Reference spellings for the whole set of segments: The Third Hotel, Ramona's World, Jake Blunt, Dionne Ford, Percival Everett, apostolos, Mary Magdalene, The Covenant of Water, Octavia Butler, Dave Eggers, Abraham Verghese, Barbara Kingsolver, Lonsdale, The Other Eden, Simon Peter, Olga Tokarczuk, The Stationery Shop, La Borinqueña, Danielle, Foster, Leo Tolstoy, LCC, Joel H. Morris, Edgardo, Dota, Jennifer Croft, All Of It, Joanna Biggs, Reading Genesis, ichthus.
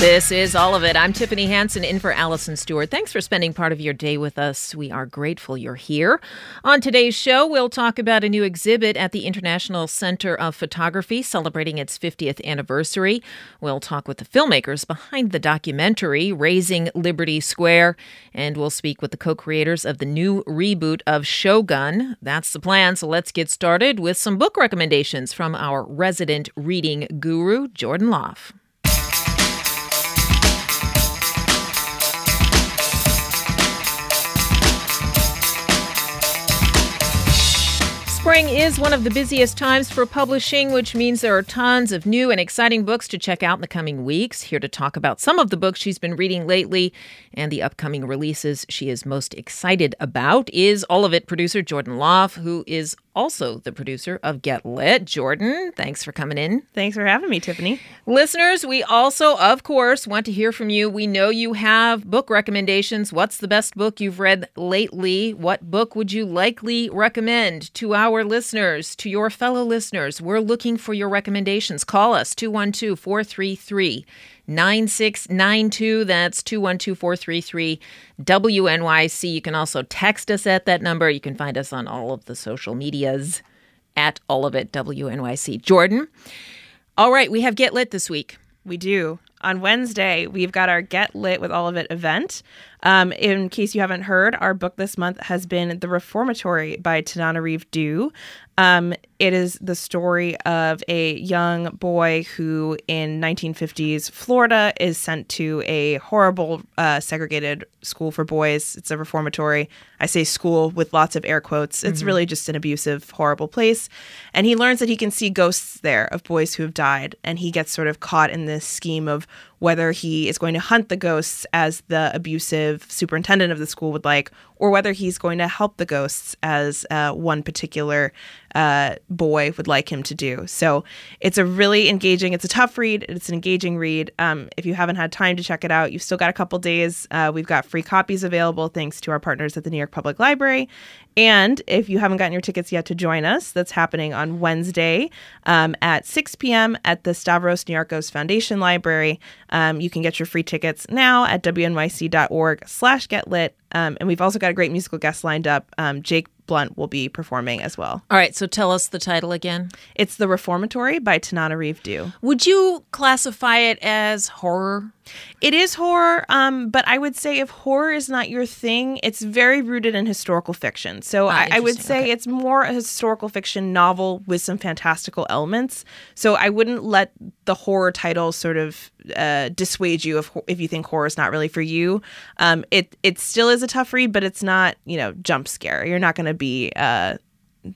This is All of It. I'm Tiffany Hansen, in for Allison Stewart. Thanks for spending part of your day with us. We are grateful you're here. On today's show, we'll talk about a new exhibit at the International Center of Photography celebrating its 50th anniversary. We'll talk with the filmmakers behind the documentary Raising Liberty Square, and we'll speak with the co-creators of the new reboot of Shogun. That's the plan, so let's get started with some book recommendations from our resident reading guru, Jordan Love. Spring is one of the busiest times for publishing, which means there are tons of new and exciting books to check out in the coming weeks. Here to talk about some of the books she's been reading lately and the upcoming releases she is most excited about is All of It producer Jordan Love, who is also the producer of Get Lit. Jordan, thanks for coming in. Thanks for having me, Tiffany. Listeners, we also, of course, want to hear from you. We know you have book recommendations. What's the best book you've read lately? What book would you likely recommend to our listeners, to your fellow listeners? We're looking for your recommendations. Call us, 212-433-9692. That's 212-433-WNYC. You can also text us at that number. You can find us on all of the social medias at All of It WNYC. Jordan, all right, we have Get Lit this week. We do. On Wednesday, we've got our Get Lit with All of It event. In case you haven't heard, our book this month has been The Reformatory by Tananarive Due. It is the story of a young boy who in 1950s Florida is sent to a horrible segregated school for boys. It's a reformatory. I say school with lots of air quotes. It's really just an abusive, horrible place. And he learns that he can see ghosts there of boys who have died. And he gets sort of caught in this scheme of whether he is going to hunt the ghosts as the abusive superintendent of the school would like, or whether he's going to help the ghosts as one particular boy would like him to do. So it's a really engaging, it's a tough read, it's an engaging read. If you haven't had time to check it out, you've still got a couple days. We've got free copies available thanks to our partners at the New York Public Library. And if you haven't gotten your tickets yet to join us, that's happening on Wednesday at 6 p.m. at the Stavros Niarchos Foundation Library. You can get your free tickets now at wnyc.org/getlit. And we've also got a great musical guest lined up. Jake Blunt will be performing as well. All right. So tell us the title again. It's The Reformatory by Tananarive Due. Would you classify it as horror? It is horror, but I would say if horror is not your thing, it's very rooted in historical fiction. So I would say it's more a historical fiction novel with some fantastical elements. So I wouldn't let the horror title sort of dissuade you if you think horror is not really for you. It still is a tough read, but it's not, jump scare. You're not going to be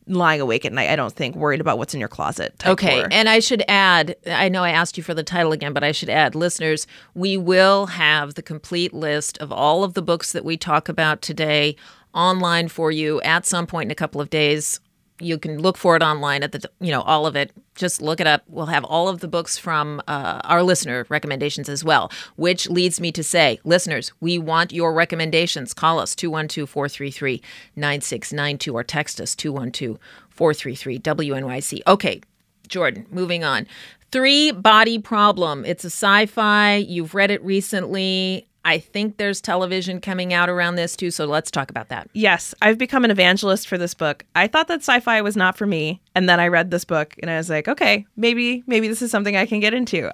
lying awake at night, I don't think, worried about what's in your closet. Okay, horror. And I should add, I know I asked you for the title again, but I should add, listeners, we will have the complete list of all of the books that we talk about today online for you at some point in a couple of days. You can look for it online at the, All of It. Just look it up. We'll have all of the books from our listener recommendations as well, which leads me to say, listeners, we want your recommendations. Call us 212-433-9692 or text us 212-433-WNYC. Okay, Jordan, moving on. Three-Body Problem. It's a sci-fi. You've read it recently. I think there's television coming out around this, too, so let's talk about that. Yes, I've become an evangelist for this book. I thought that sci-fi was not for me, and then I read this book, and I was like, okay, maybe this is something I can get into.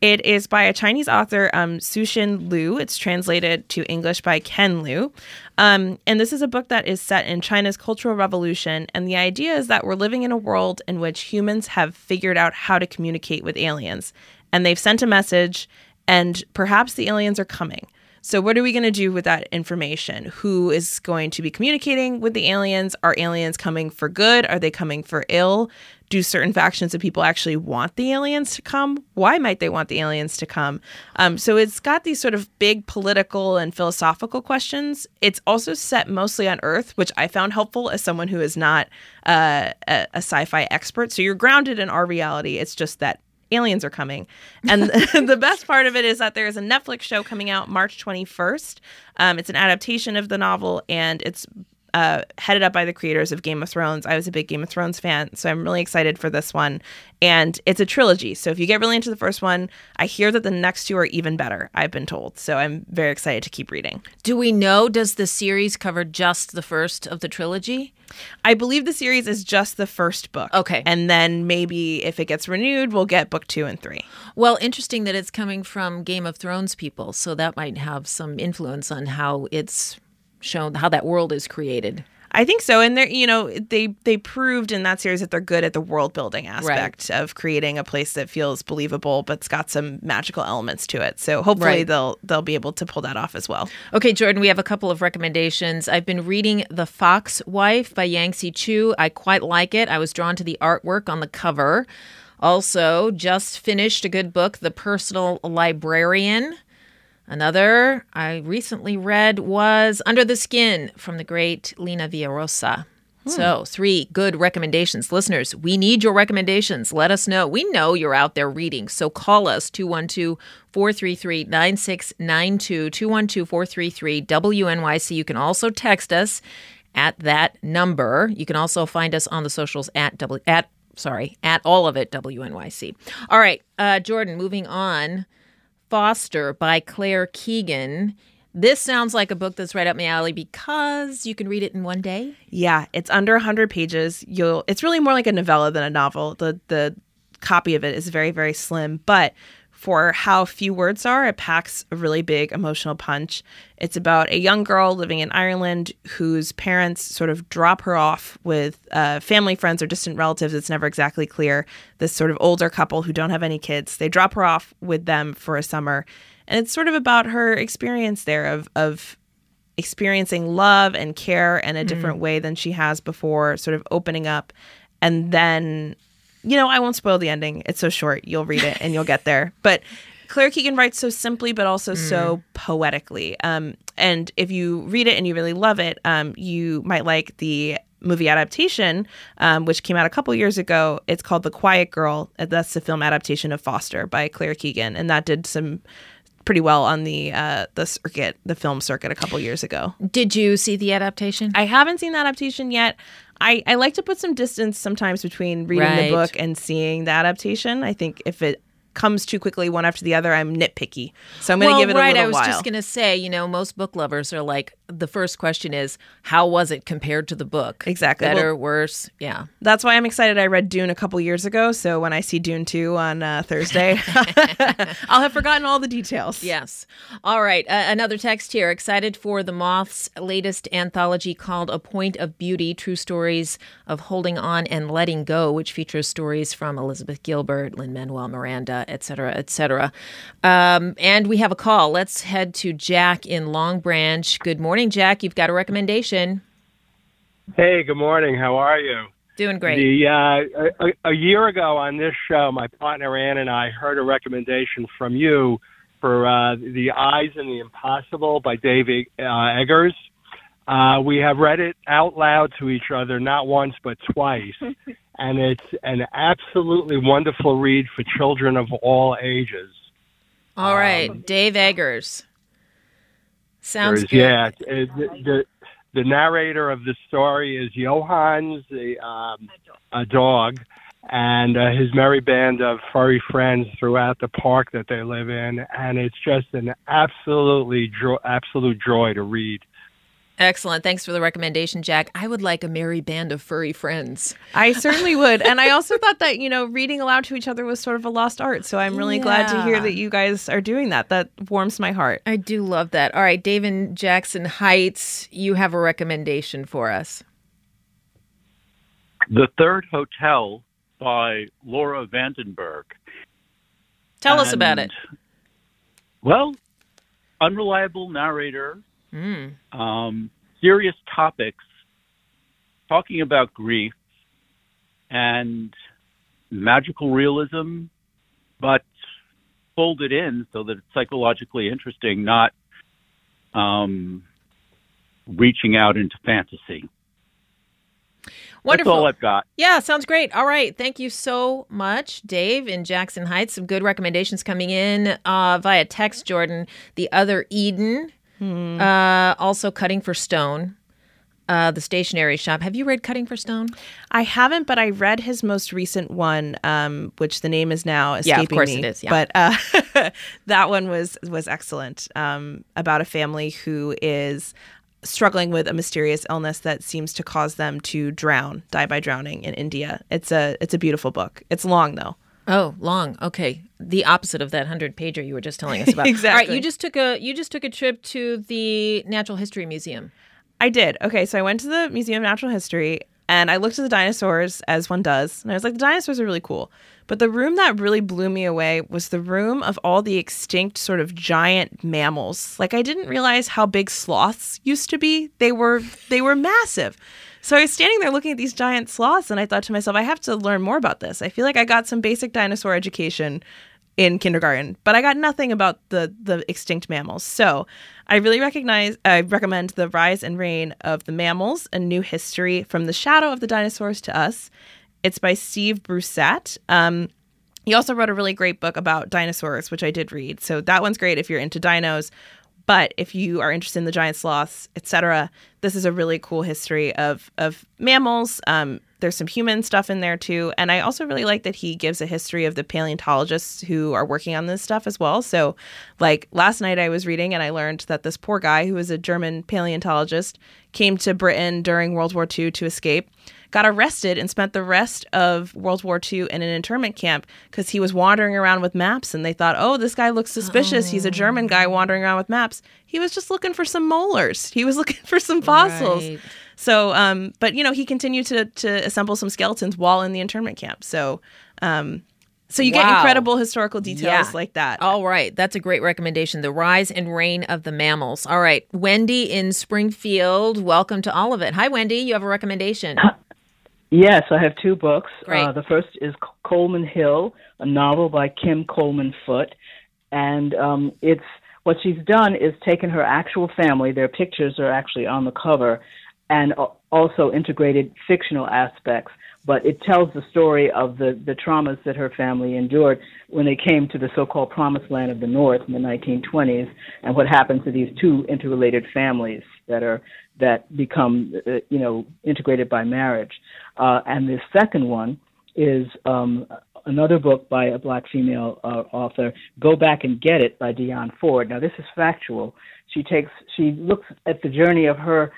It is by a Chinese author, Cixin Liu. It's translated to English by Ken Liu. And this is a book that is set in China's Cultural Revolution. And the idea is that we're living in a world in which humans have figured out how to communicate with aliens. And they've sent a message, and perhaps the aliens are coming. So what are we going to do with that information? Who is going to be communicating with the aliens? Are aliens coming for good? Are they coming for ill? Do certain factions of people actually want the aliens to come? Why might they want the aliens to come? So it's got these sort of big political and philosophical questions. It's also set mostly on Earth, which I found helpful as someone who is not a sci-fi expert. So you're grounded in our reality. It's just that aliens are coming. And the best part of it is that there is a Netflix show coming out March 21st. It's an adaptation of the novel, and it's headed up by the creators of Game of Thrones. I was a big Game of Thrones fan, so I'm really excited for this one. And it's a trilogy, so if you get really into the first one, I hear that the next two are even better, I've been told. So I'm very excited to keep reading. Do we know, does the series cover just the first of the trilogy? I believe the series is just the first book. Okay. And then maybe if it gets renewed, we'll get book 2 and 3. Well, interesting that it's coming from Game of Thrones people, so that might have some influence on how it's shown, how that world is created. I think so. And they're, you know, they proved in that series that they're good at the world building aspect, right, of creating a place that feels believable, but it's got some magical elements to it. So hopefully they'll be able to pull that off as well. Okay, Jordan, we have a couple of recommendations. I've been reading The Fox Wife by Yangsze Choo. I quite like it. I was drawn to the artwork on the cover. Also, just finished a good book, The Personal Librarian. Another I recently read was Under the Skin from the great Lina Villarosa. So 3 good recommendations. Listeners, we need your recommendations. Let us know. We know you're out there reading, so call us, 212-433-9692, 212-433-WNYC. You can also text us at that number. You can also find us on the socials at all of it, WNYC. All right, Jordan, moving on. Foster by Claire Keegan. This sounds like a book that's right up my alley because you can read it in one day. Yeah, it's under 100 pages. It's really more like a novella than a novel. The copy of it is very, very slim, but for how few words are, it packs a really big emotional punch. It's about a young girl living in Ireland whose parents sort of drop her off with family, friends, or distant relatives. It's never exactly clear. This sort of older couple who don't have any kids, they drop her off with them for a summer. And it's sort of about her experience there of experiencing love and care in a different way than she has before, sort of opening up. And then, you know, I won't spoil the ending. It's so short. You'll read it and you'll get there. But Claire Keegan writes so simply, but also so poetically. And if you read it and you really love it, you might like the movie adaptation, which came out a couple years ago. It's called The Quiet Girl. That's the film adaptation of Foster by Claire Keegan. And that did pretty well on the film circuit a couple years ago. Did you see the adaptation? I haven't seen the adaptation yet. I like to put some distance sometimes between reading the book and seeing the adaptation. I think if it comes too quickly one after the other, I'm nitpicky. So I'm going to give it a little while. I was just going to say, you know, most book lovers are like, the first question is, how was it compared to the book? Exactly. Better, worse? Yeah. That's why I'm excited. I read Dune a couple years ago, so when I see Dune 2 on Thursday, I'll have forgotten all the details. Yes. All right. Another text here. Excited for The Moth's latest anthology called A Point of Beauty, True Stories of Holding On and Letting Go, which features stories from Elizabeth Gilbert, Lin-Manuel Miranda, et cetera, et cetera. And we have a call. Let's head to Jack in Long Branch. Good morning, Jack. You've got a recommendation. Hey, good morning. How are you? Doing great. A year ago on this show, my partner Ann and I heard a recommendation from you for The Eyes and the Impossible by Dave Eggers. We have read it out loud to each other, not once, but twice. And it's an absolutely wonderful read for children of all ages. All right. Dave Eggers. Sounds good. Yeah. The narrator of the story is Johannes, a dog, and his merry band of furry friends throughout the park that they live in. And it's just an absolute joy to read. Excellent. Thanks for the recommendation, Jack. I would like a merry band of furry friends. I certainly would. And I also thought that, you know, reading aloud to each other was sort of a lost art. So I'm really glad to hear that you guys are doing that. That warms my heart. I do love that. All right, Dave in Jackson Heights, you have a recommendation for us. The Third Hotel by Laura Vandenberg. Tell us about it. Well, unreliable narrator. Serious topics, talking about grief and magical realism, but folded in so that it's psychologically interesting, not reaching out into fantasy. Wonderful. That's all I've got. Yeah, sounds great. All right. Thank you so much, Dave, in Jackson Heights. Some good recommendations coming in via text, Jordan. The Other Eden. Hmm. Also Cutting for Stone. The Stationery Shop. Have you read Cutting for Stone? I haven't, but I read his most recent one, which the name is now escaping me. Yeah, of course it is. Yeah. But that one was excellent, about a family who is struggling with a mysterious illness that seems to cause them to drown, die by drowning in India. It's a beautiful book. It's long, though. Oh, long. Okay. The opposite of that 100-pager you were just telling us about. Exactly. All right, you just took a trip to the Natural History Museum. I did. Okay, so I went to the Museum of Natural History, and I looked at the dinosaurs, as one does, and I was like, the dinosaurs are really cool. But the room that really blew me away was the room of all the extinct sort of giant mammals. Like, I didn't realize how big sloths used to be. They were massive. So I was standing there looking at these giant sloths, and I thought to myself, I have to learn more about this. I feel like I got some basic dinosaur education in kindergarten, but I got nothing about the extinct mammals. So I recommend The Rise and Reign of the Mammals, A New History from the Shadow of the Dinosaurs to Us. It's by Steve Brusatte. He also wrote a really great book about dinosaurs, which I did read. So that one's great if you're into dinos. But if you are interested in the giant sloths, etc., this is a really cool history of mammals. There's some human stuff in there, too. And I also really like that he gives a history of the paleontologists who are working on this stuff as well. So, like, last night I was reading and I learned that this poor guy who was a German paleontologist came to Britain during World War II to escape, got arrested, and spent the rest of World War II in an internment camp because he was wandering around with maps. And they thought, oh, this guy looks suspicious. Oh. He's a German guy wandering around with maps. He was just looking for some molars. He was looking for some fossils. Right. So, but, you know, he continued to assemble some skeletons while in the internment camp. So, so you get incredible historical details like that. All right. That's a great recommendation. The Rise and Reign of the Mammals. All right. Wendy in Springfield. Welcome to all of it. Hi, Wendy. You have a recommendation. Yes, I have two books. The first is Coleman Hill, a novel by Kim Coleman Foote. And it's what she's done is taken her actual family. Their pictures are actually on the cover, and also integrated fictional aspects. But it tells the story of the traumas that her family endured when they came to the so-called promised land of the North in the 1920s, and what happened to these two interrelated families that become, integrated by marriage. And the second one is another book by a Black female author, Go Back and Get It by Dionne Ford. Now, this is factual. She looks at the journey of her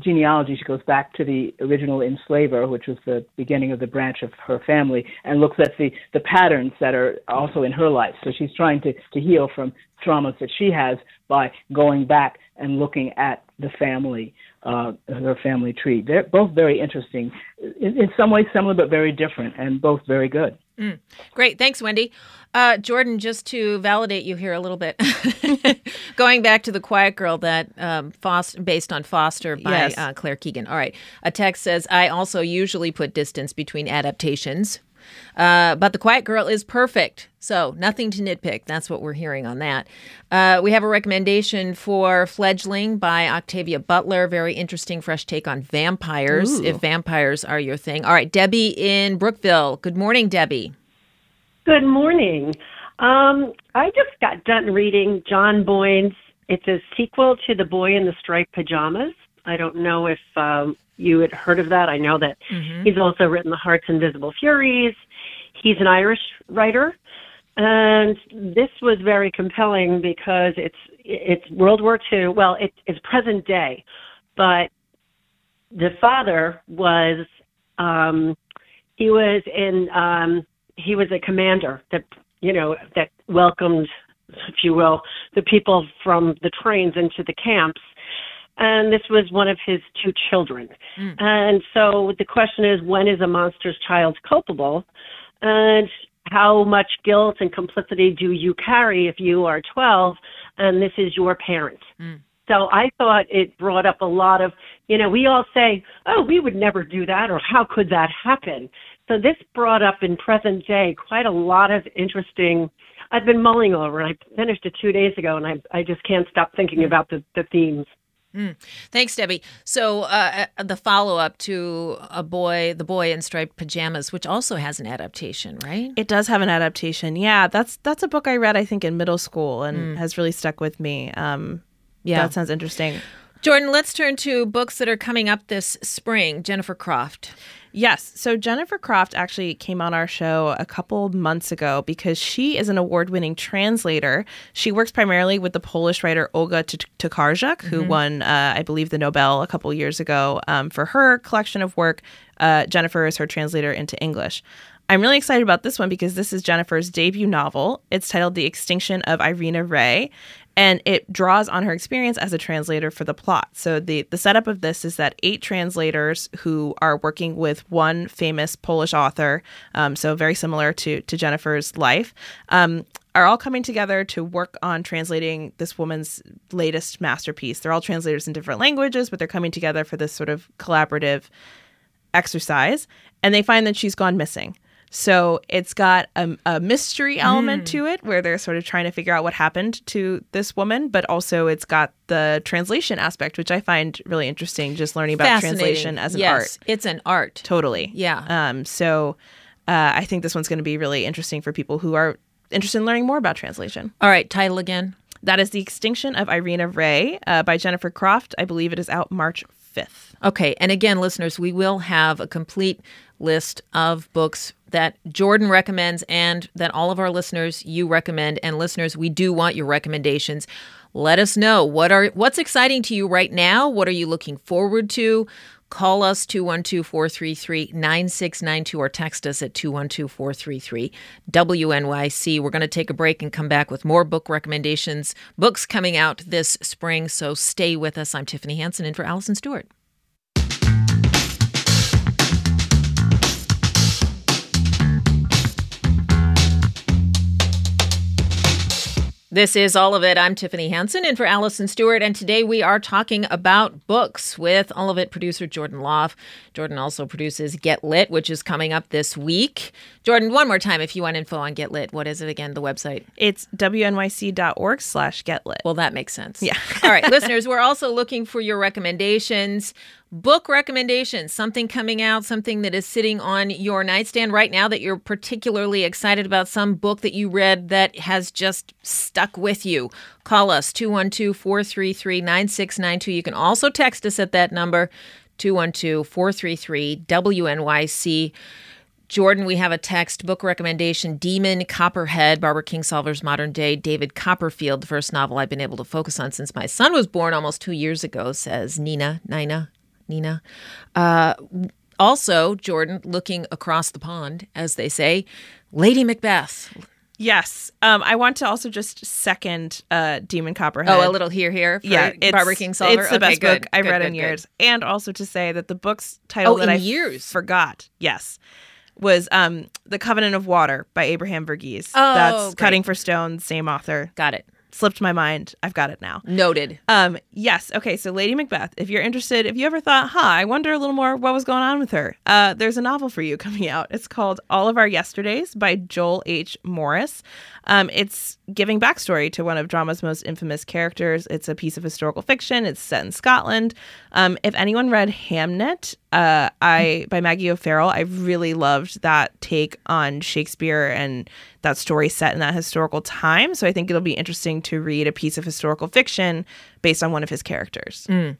genealogy. She goes back to the original enslaver, which was the beginning of the branch of her family, and looks at the patterns that are also in her life. So she's trying to heal from traumas that she has by going back and looking at the family, her family tree. They're both very interesting, in some ways similar but very different, and both very good. Mm. Great. Thanks, Wendy. Jordan, just to validate you here a little bit, going back to The Quiet Girl, that based on Foster by Claire Keegan. All right. A text says, I also usually put distance between adaptations, but The Quiet Girl is perfect. So nothing to nitpick. That's what we're hearing on that. We have a recommendation for Fledgling by Octavia Butler. Very interesting, fresh take on vampires, if vampires are your thing. All right, Debbie in Brookville. Good morning, Debbie. Good morning. I just got done reading John Boyne's, it's a sequel to The Boy in the Striped Pajamas. I don't know if you had heard of that. I know that he's also written The Heart's Invisible Furies. He's an Irish writer. And this was very compelling because it's World War II. Well, it's present day, but the father was he was a commander that welcomed, if you will, the people from the trains into the camps. And this was one of his two children. Mm. And so the question is, when is a monster's child culpable? And how much guilt and complicity do you carry if you are 12 and this is your parent? Mm. So I thought it brought up a lot of, we all say, oh, we would never do that, or how could that happen? So this brought up in present day quite a lot of interesting. I've been mulling over, and I finished it 2 days ago, and I just can't stop thinking about the themes. Mm. Thanks, Debbie. So the follow-up to The Boy in Striped Pajamas, which also has an adaptation, right? It does have an adaptation. Yeah, that's a book I read, I think, in middle school and has really stuck with me. Yeah. That sounds interesting. Jordan, let's turn to books that are coming up this spring. Jennifer Croft. Yes. So Jennifer Croft actually came on our show a couple months ago because she is an award-winning translator. She works primarily with the Polish writer Olga Tokarczuk, who won, I believe, the Nobel a couple years ago for her collection of work. Jennifer is her translator into English. I'm really excited about this one because this is Jennifer's debut novel. It's titled The Extinction of Irena Rey, and it draws on her experience as a translator for the plot. So the setup of this is that 8 translators who are working with one famous Polish author, so very similar to Jennifer's life, are all coming together to work on translating this woman's latest masterpiece. They're all translators in different languages, but they're coming together for this sort of collaborative exercise, and they find that she's gone missing. So it's got a mystery element to it where they're sort of trying to figure out what happened to this woman. But also it's got the translation aspect, which I find really interesting, just learning about translation as an art. Yes, it's an art. Totally. Yeah. So I think this one's going to be really interesting for people who are interested in learning more about translation. All right. Title again. That is The Extinction of Irena Rey by Jennifer Croft. I believe it is out March 5th. Okay. And again, listeners, we will have a complete list of books that Jordan recommends and that all of our listeners, you recommend. And listeners, we do want your recommendations. Let us know what's exciting to you right now. What are you looking forward to? Call us 212-433-9692 or text us at 212-433-WNYC. We're going to take a break and come back with more book recommendations, books coming out this spring. So stay with us. I'm Tiffany Hansen in for Allison Stewart. This is All of It. I'm Tiffany Hansen in for Allison Stewart, and today we are talking about books with All of It producer Jordan Loff. Jordan also produces Get Lit, which is coming up this week. Jordan, one more time, if you want info on Get Lit, what is it again, the website? It's wnyc.org/getlit. Well, that makes sense. Yeah. All right, listeners, we're also looking for your recommendations. Book recommendations, something coming out, something that is sitting on your nightstand right now that you're particularly excited about, some book that you read that has just stuck with you. Call us, 212-433-9692. You can also text us at that number, 212-433-WNYC. Jordan, we have a text book recommendation, Demon Copperhead, Barbara Kingsolver's modern-day David Copperfield, the first novel I've been able to focus on since my son was born almost 2 years ago, says Nina. Also, Jordan, looking across the pond, as they say, Lady Macbeth. Yes. I want to also just second Demon Copperhead. Oh, a little here for Barbara Kingsolver. It's the best book I've read in years. And also to say that the book's title that I forgot, yes, was The Covenant of Water by Abraham Verghese. Oh, that's great. Cutting for Stone, same author. Got it. Slipped my mind. I've got it now. Noted. Yes. Okay. So Lady Macbeth, if you're interested, if you ever thought, I wonder a little more what was going on with her, there's a novel for you coming out. It's called All of Our Yesterdays by Joel H. Morris. It's giving backstory to one of drama's most infamous characters. It's a piece of historical fiction. It's set in Scotland. If anyone read Hamnet by Maggie O'Farrell, I really loved that take on Shakespeare and that story set in that historical time. So I think it'll be interesting to read a piece of historical fiction based on one of his characters. Mm.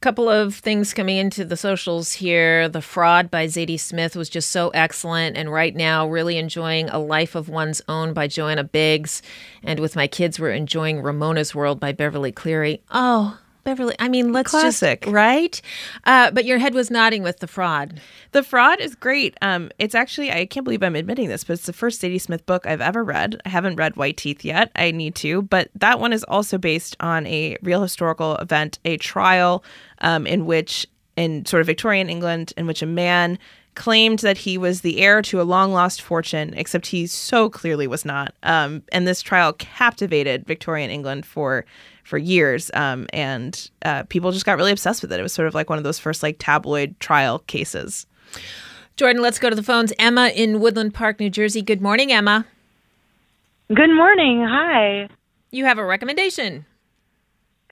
Couple of things coming into the socials here. The Fraud by Zadie Smith was just so excellent. And right now, really enjoying A Life of One's Own by Joanna Biggs. And with my kids, we're enjoying Ramona's World by Beverly Cleary. Oh, Beverly, I mean, let's classic, just, right? But your head was nodding with The Fraud. The Fraud is great. It's actually, I can't believe I'm admitting this, but it's the first Zadie Smith book I've ever read. I haven't read White Teeth yet. I need to. But that one is also based on a real historical event, a trial in sort of Victorian England, in which a man claimed that he was the heir to a long-lost fortune, except he so clearly was not. And this trial captivated Victorian England for years, and people just got really obsessed with it. It was sort of like one of those first like tabloid trial cases. Jordan, let's go to the phones. Emma in Woodland Park, New Jersey. Good morning, Emma. Good morning. Hi. You have a recommendation.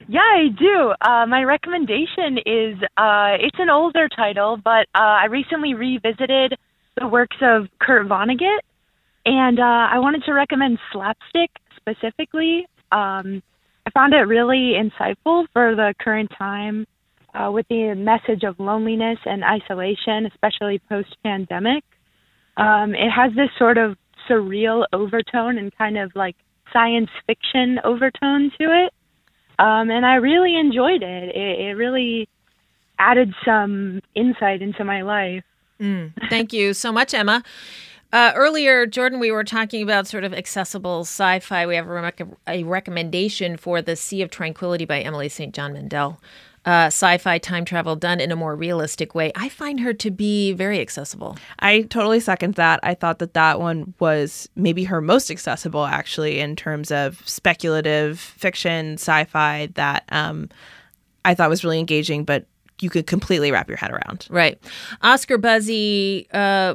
Yeah, I do. My recommendation is, it's an older title, but I recently revisited the works of Kurt Vonnegut, and I wanted to recommend Slapstick specifically. I found it really insightful for the current time, with the message of loneliness and isolation, especially post-pandemic. It has this sort of surreal overtone and kind of like science fiction overtone to it. And I really enjoyed it. It really added some insight into my life. Thank you so much, Emma. Earlier, Jordan, we were talking about sort of accessible sci-fi. We have a recommendation for The Sea of Tranquility by Emily St. John Mandel. Sci-fi time travel done in a more realistic way. I find her to be very accessible. I totally second that. I thought that that one was maybe her most accessible, actually, in terms of speculative fiction, sci-fi, that I thought was really engaging, but you could completely wrap your head around. Right. Oscar buzzy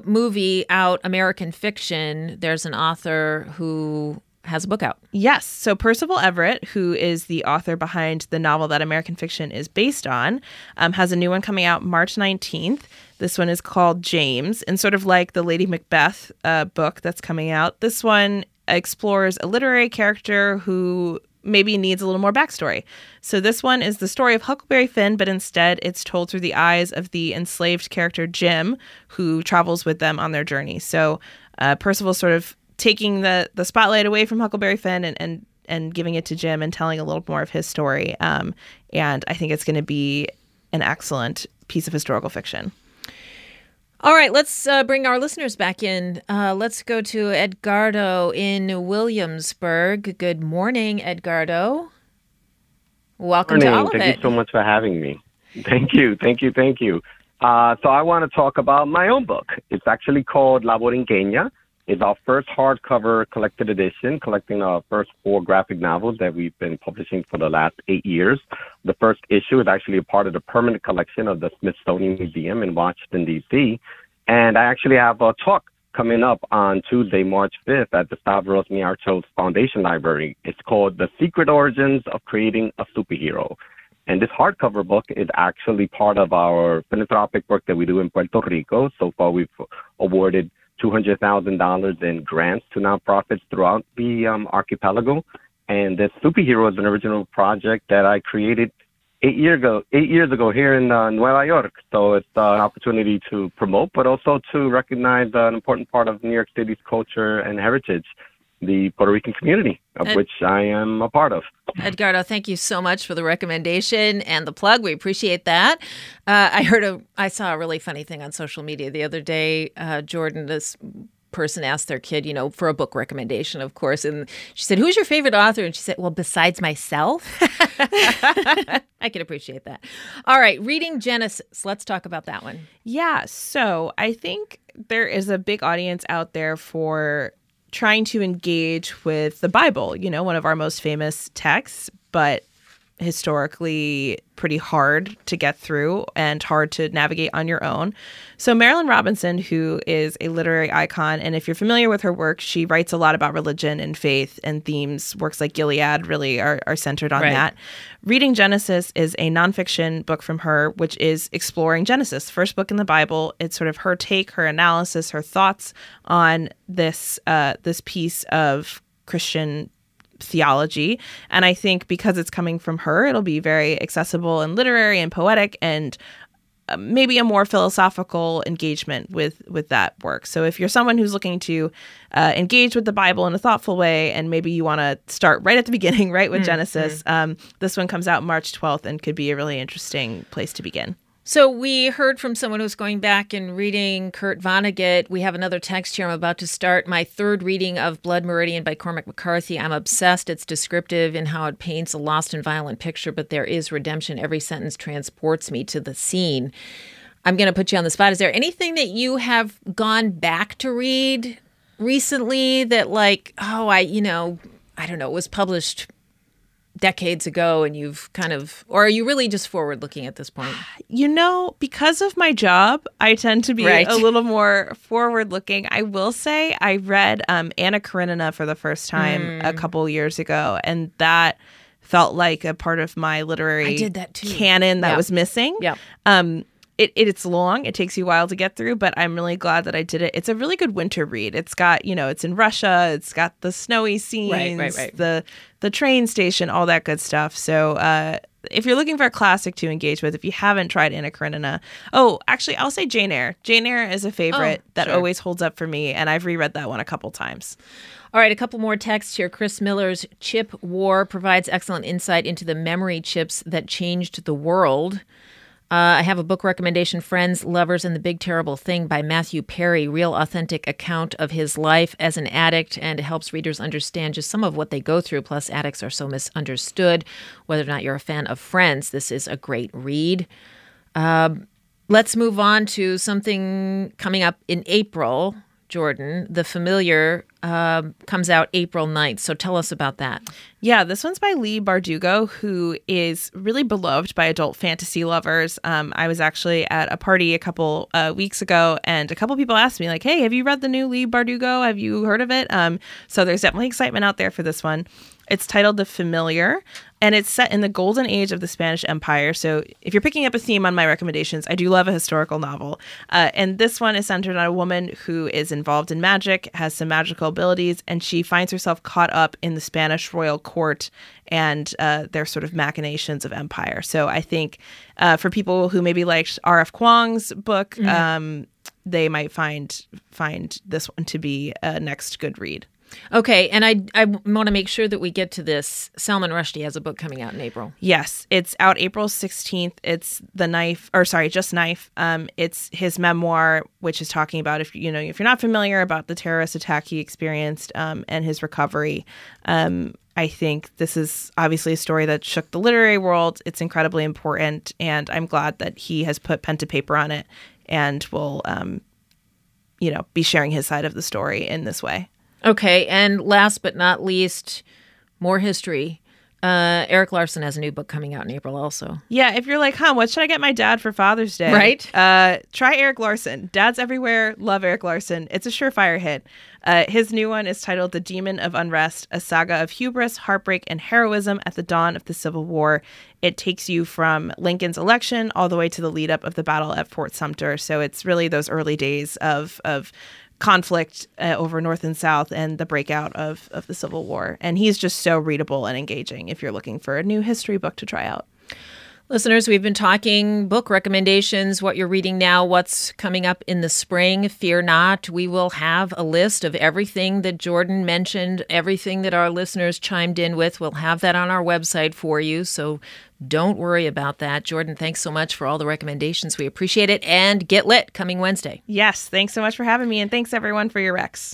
movie out, American Fiction. There's an author who has a book out. Yes. So Percival Everett, who is the author behind the novel that American Fiction is based on, has a new one coming out March 19th. This one is called James, and sort of like the Lady Macbeth book that's coming out, this one explores a literary character who maybe needs a little more backstory. So this one is the story of Huckleberry Finn, but instead it's told through the eyes of the enslaved character Jim, who travels with them on their journey. So Percival sort of taking the spotlight away from Huckleberry Finn and giving it to Jim and telling a little more of his story. And I think it's going to be an excellent piece of historical fiction. All right, let's bring our listeners back in. Let's go to Edgardo in Williamsburg. Good morning, Edgardo. Welcome to all of it. Thank you so much for having me. Thank you. So I want to talk about my own book. It's actually called La Borinqueña. It's our first hardcover collected edition, collecting our first four graphic novels that we've been publishing for the last 8 years. The first issue is actually a part of the permanent collection of the Smithsonian Museum in Washington, D.C. And I actually have a talk coming up on Tuesday, March 5th at the Stavros Niarchos Foundation Library. It's called The Secret Origins of Creating a Superhero. And this hardcover book is actually part of our philanthropic work that we do in Puerto Rico. So far, we've awarded $200,000 in grants to nonprofits throughout the archipelago. And this superhero is an original project that I created eight years ago here in Nueva York. So it's an opportunity to promote, but also to recognize an important part of New York City's culture and heritage, the Puerto Rican community, of which I am a part of. Edgardo, thank you so much for the recommendation and the plug. We appreciate that. I saw a really funny thing on social media the other day. Jordan, this person asked their kid, for a book recommendation, of course. And she said, who's your favorite author? And she said, well, besides myself. I can appreciate that. All right, Reading Genesis. Let's talk about that one. Yeah, so I think there is a big audience out there for trying to engage with the Bible, one of our most famous texts, but historically pretty hard to get through and hard to navigate on your own. So Marilynne Robinson, who is a literary icon, and if you're familiar with her work, she writes a lot about religion and faith and themes. Works like Gilead really are centered on that. Reading Genesis is a nonfiction book from her, which is exploring Genesis, first book in the Bible. It's sort of her take, her analysis, her thoughts on this piece of Christian theology. And I think because it's coming from her, it'll be very accessible and literary and poetic, and maybe a more philosophical engagement with that work. So if you're someone who's looking to engage with the Bible in a thoughtful way, and maybe you want to start right at the beginning, right with Genesis, this one comes out March 12th and could be a really interesting place to begin. So we heard from someone who's going back and reading Kurt Vonnegut. We have another text here. I'm about to start my third reading of Blood Meridian by Cormac McCarthy. I'm obsessed. It's descriptive in how it paints a lost and violent picture, but there is redemption. Every sentence transports me to the scene. I'm going to put you on the spot. Is there anything that you have gone back to read recently that it was published decades ago and you've or are you really just forward looking at this point? Because of my job, I tend to be a little more forward looking. I will say I read Anna Karenina for the first time a couple years ago, and that felt like a part of my literary canon that was missing. Yeah. It's long. It takes you a while to get through, but I'm really glad that I did it. It's a really good winter read. It's got, you know, it's in Russia. It's got the snowy scenes, the train station, all that good stuff. So if you're looking for a classic to engage with, if you haven't tried Anna Karenina, I'll say Jane Eyre. Jane Eyre is a favorite always holds up for me, and I've reread that one a couple times. All right, a couple more texts here. Chris Miller's Chip War provides excellent insight into the memory chips that changed the world. I have a book recommendation, Friends, Lovers, and the Big Terrible Thing by Matthew Perry. Real authentic account of his life as an addict, and it helps readers understand just some of what they go through. Plus, addicts are so misunderstood. Whether or not you're a fan of Friends, this is a great read. Let's move on to something coming up in April. Jordan, The Familiar comes out April 9th. So tell us about that. Yeah, this one's by Leigh Bardugo, who is really beloved by adult fantasy lovers. I was actually at a party a couple weeks ago, and a couple people asked me, like, hey, have you read the new Leigh Bardugo? Have you heard of it? So there's definitely excitement out there for this one. It's titled The Familiar, and it's set in the golden age of the Spanish Empire. So if you're picking up a theme on my recommendations, I do love a historical novel. And this one is centered on a woman who is involved in magic, has some magical abilities, and she finds herself caught up in the Spanish royal court and their sort of machinations of empire. So I think for people who maybe liked R.F. Kuang's book, they might find this one to be a next good read. Okay, and I want to make sure that we get to this. Salman Rushdie has a book coming out in April. Yes, it's out April 16th. It's Just Knife. It's his memoir, which is talking about, if you're not familiar, about the terrorist attack he experienced and his recovery. I think this is obviously a story that shook the literary world. It's incredibly important, and I'm glad that he has put pen to paper on it and will, be sharing his side of the story in this way. Okay, and last but not least, more history. Eric Larson has a new book coming out in April also. Yeah, if you're like, what should I get my dad for Father's Day? Right. Try Eric Larson. Dads everywhere love Eric Larson. It's a surefire hit. His new one is titled The Demon of Unrest, a saga of hubris, heartbreak, and heroism at the dawn of the Civil War. It takes you from Lincoln's election all the way to the lead up of the battle at Fort Sumter. So it's really those early days of conflict over North and South and the breakout of the Civil War. And he's just so readable and engaging if you're looking for a new history book to try out. Listeners, we've been talking book recommendations, what you're reading now, what's coming up in the spring. Fear not. We will have a list of everything that Jordan mentioned, everything that our listeners chimed in with. We'll have that on our website for you. So don't worry about that. Jordan, thanks so much for all the recommendations. We appreciate it. And Get Lit coming Wednesday. Yes. Thanks so much for having me. And thanks, everyone, for your recs.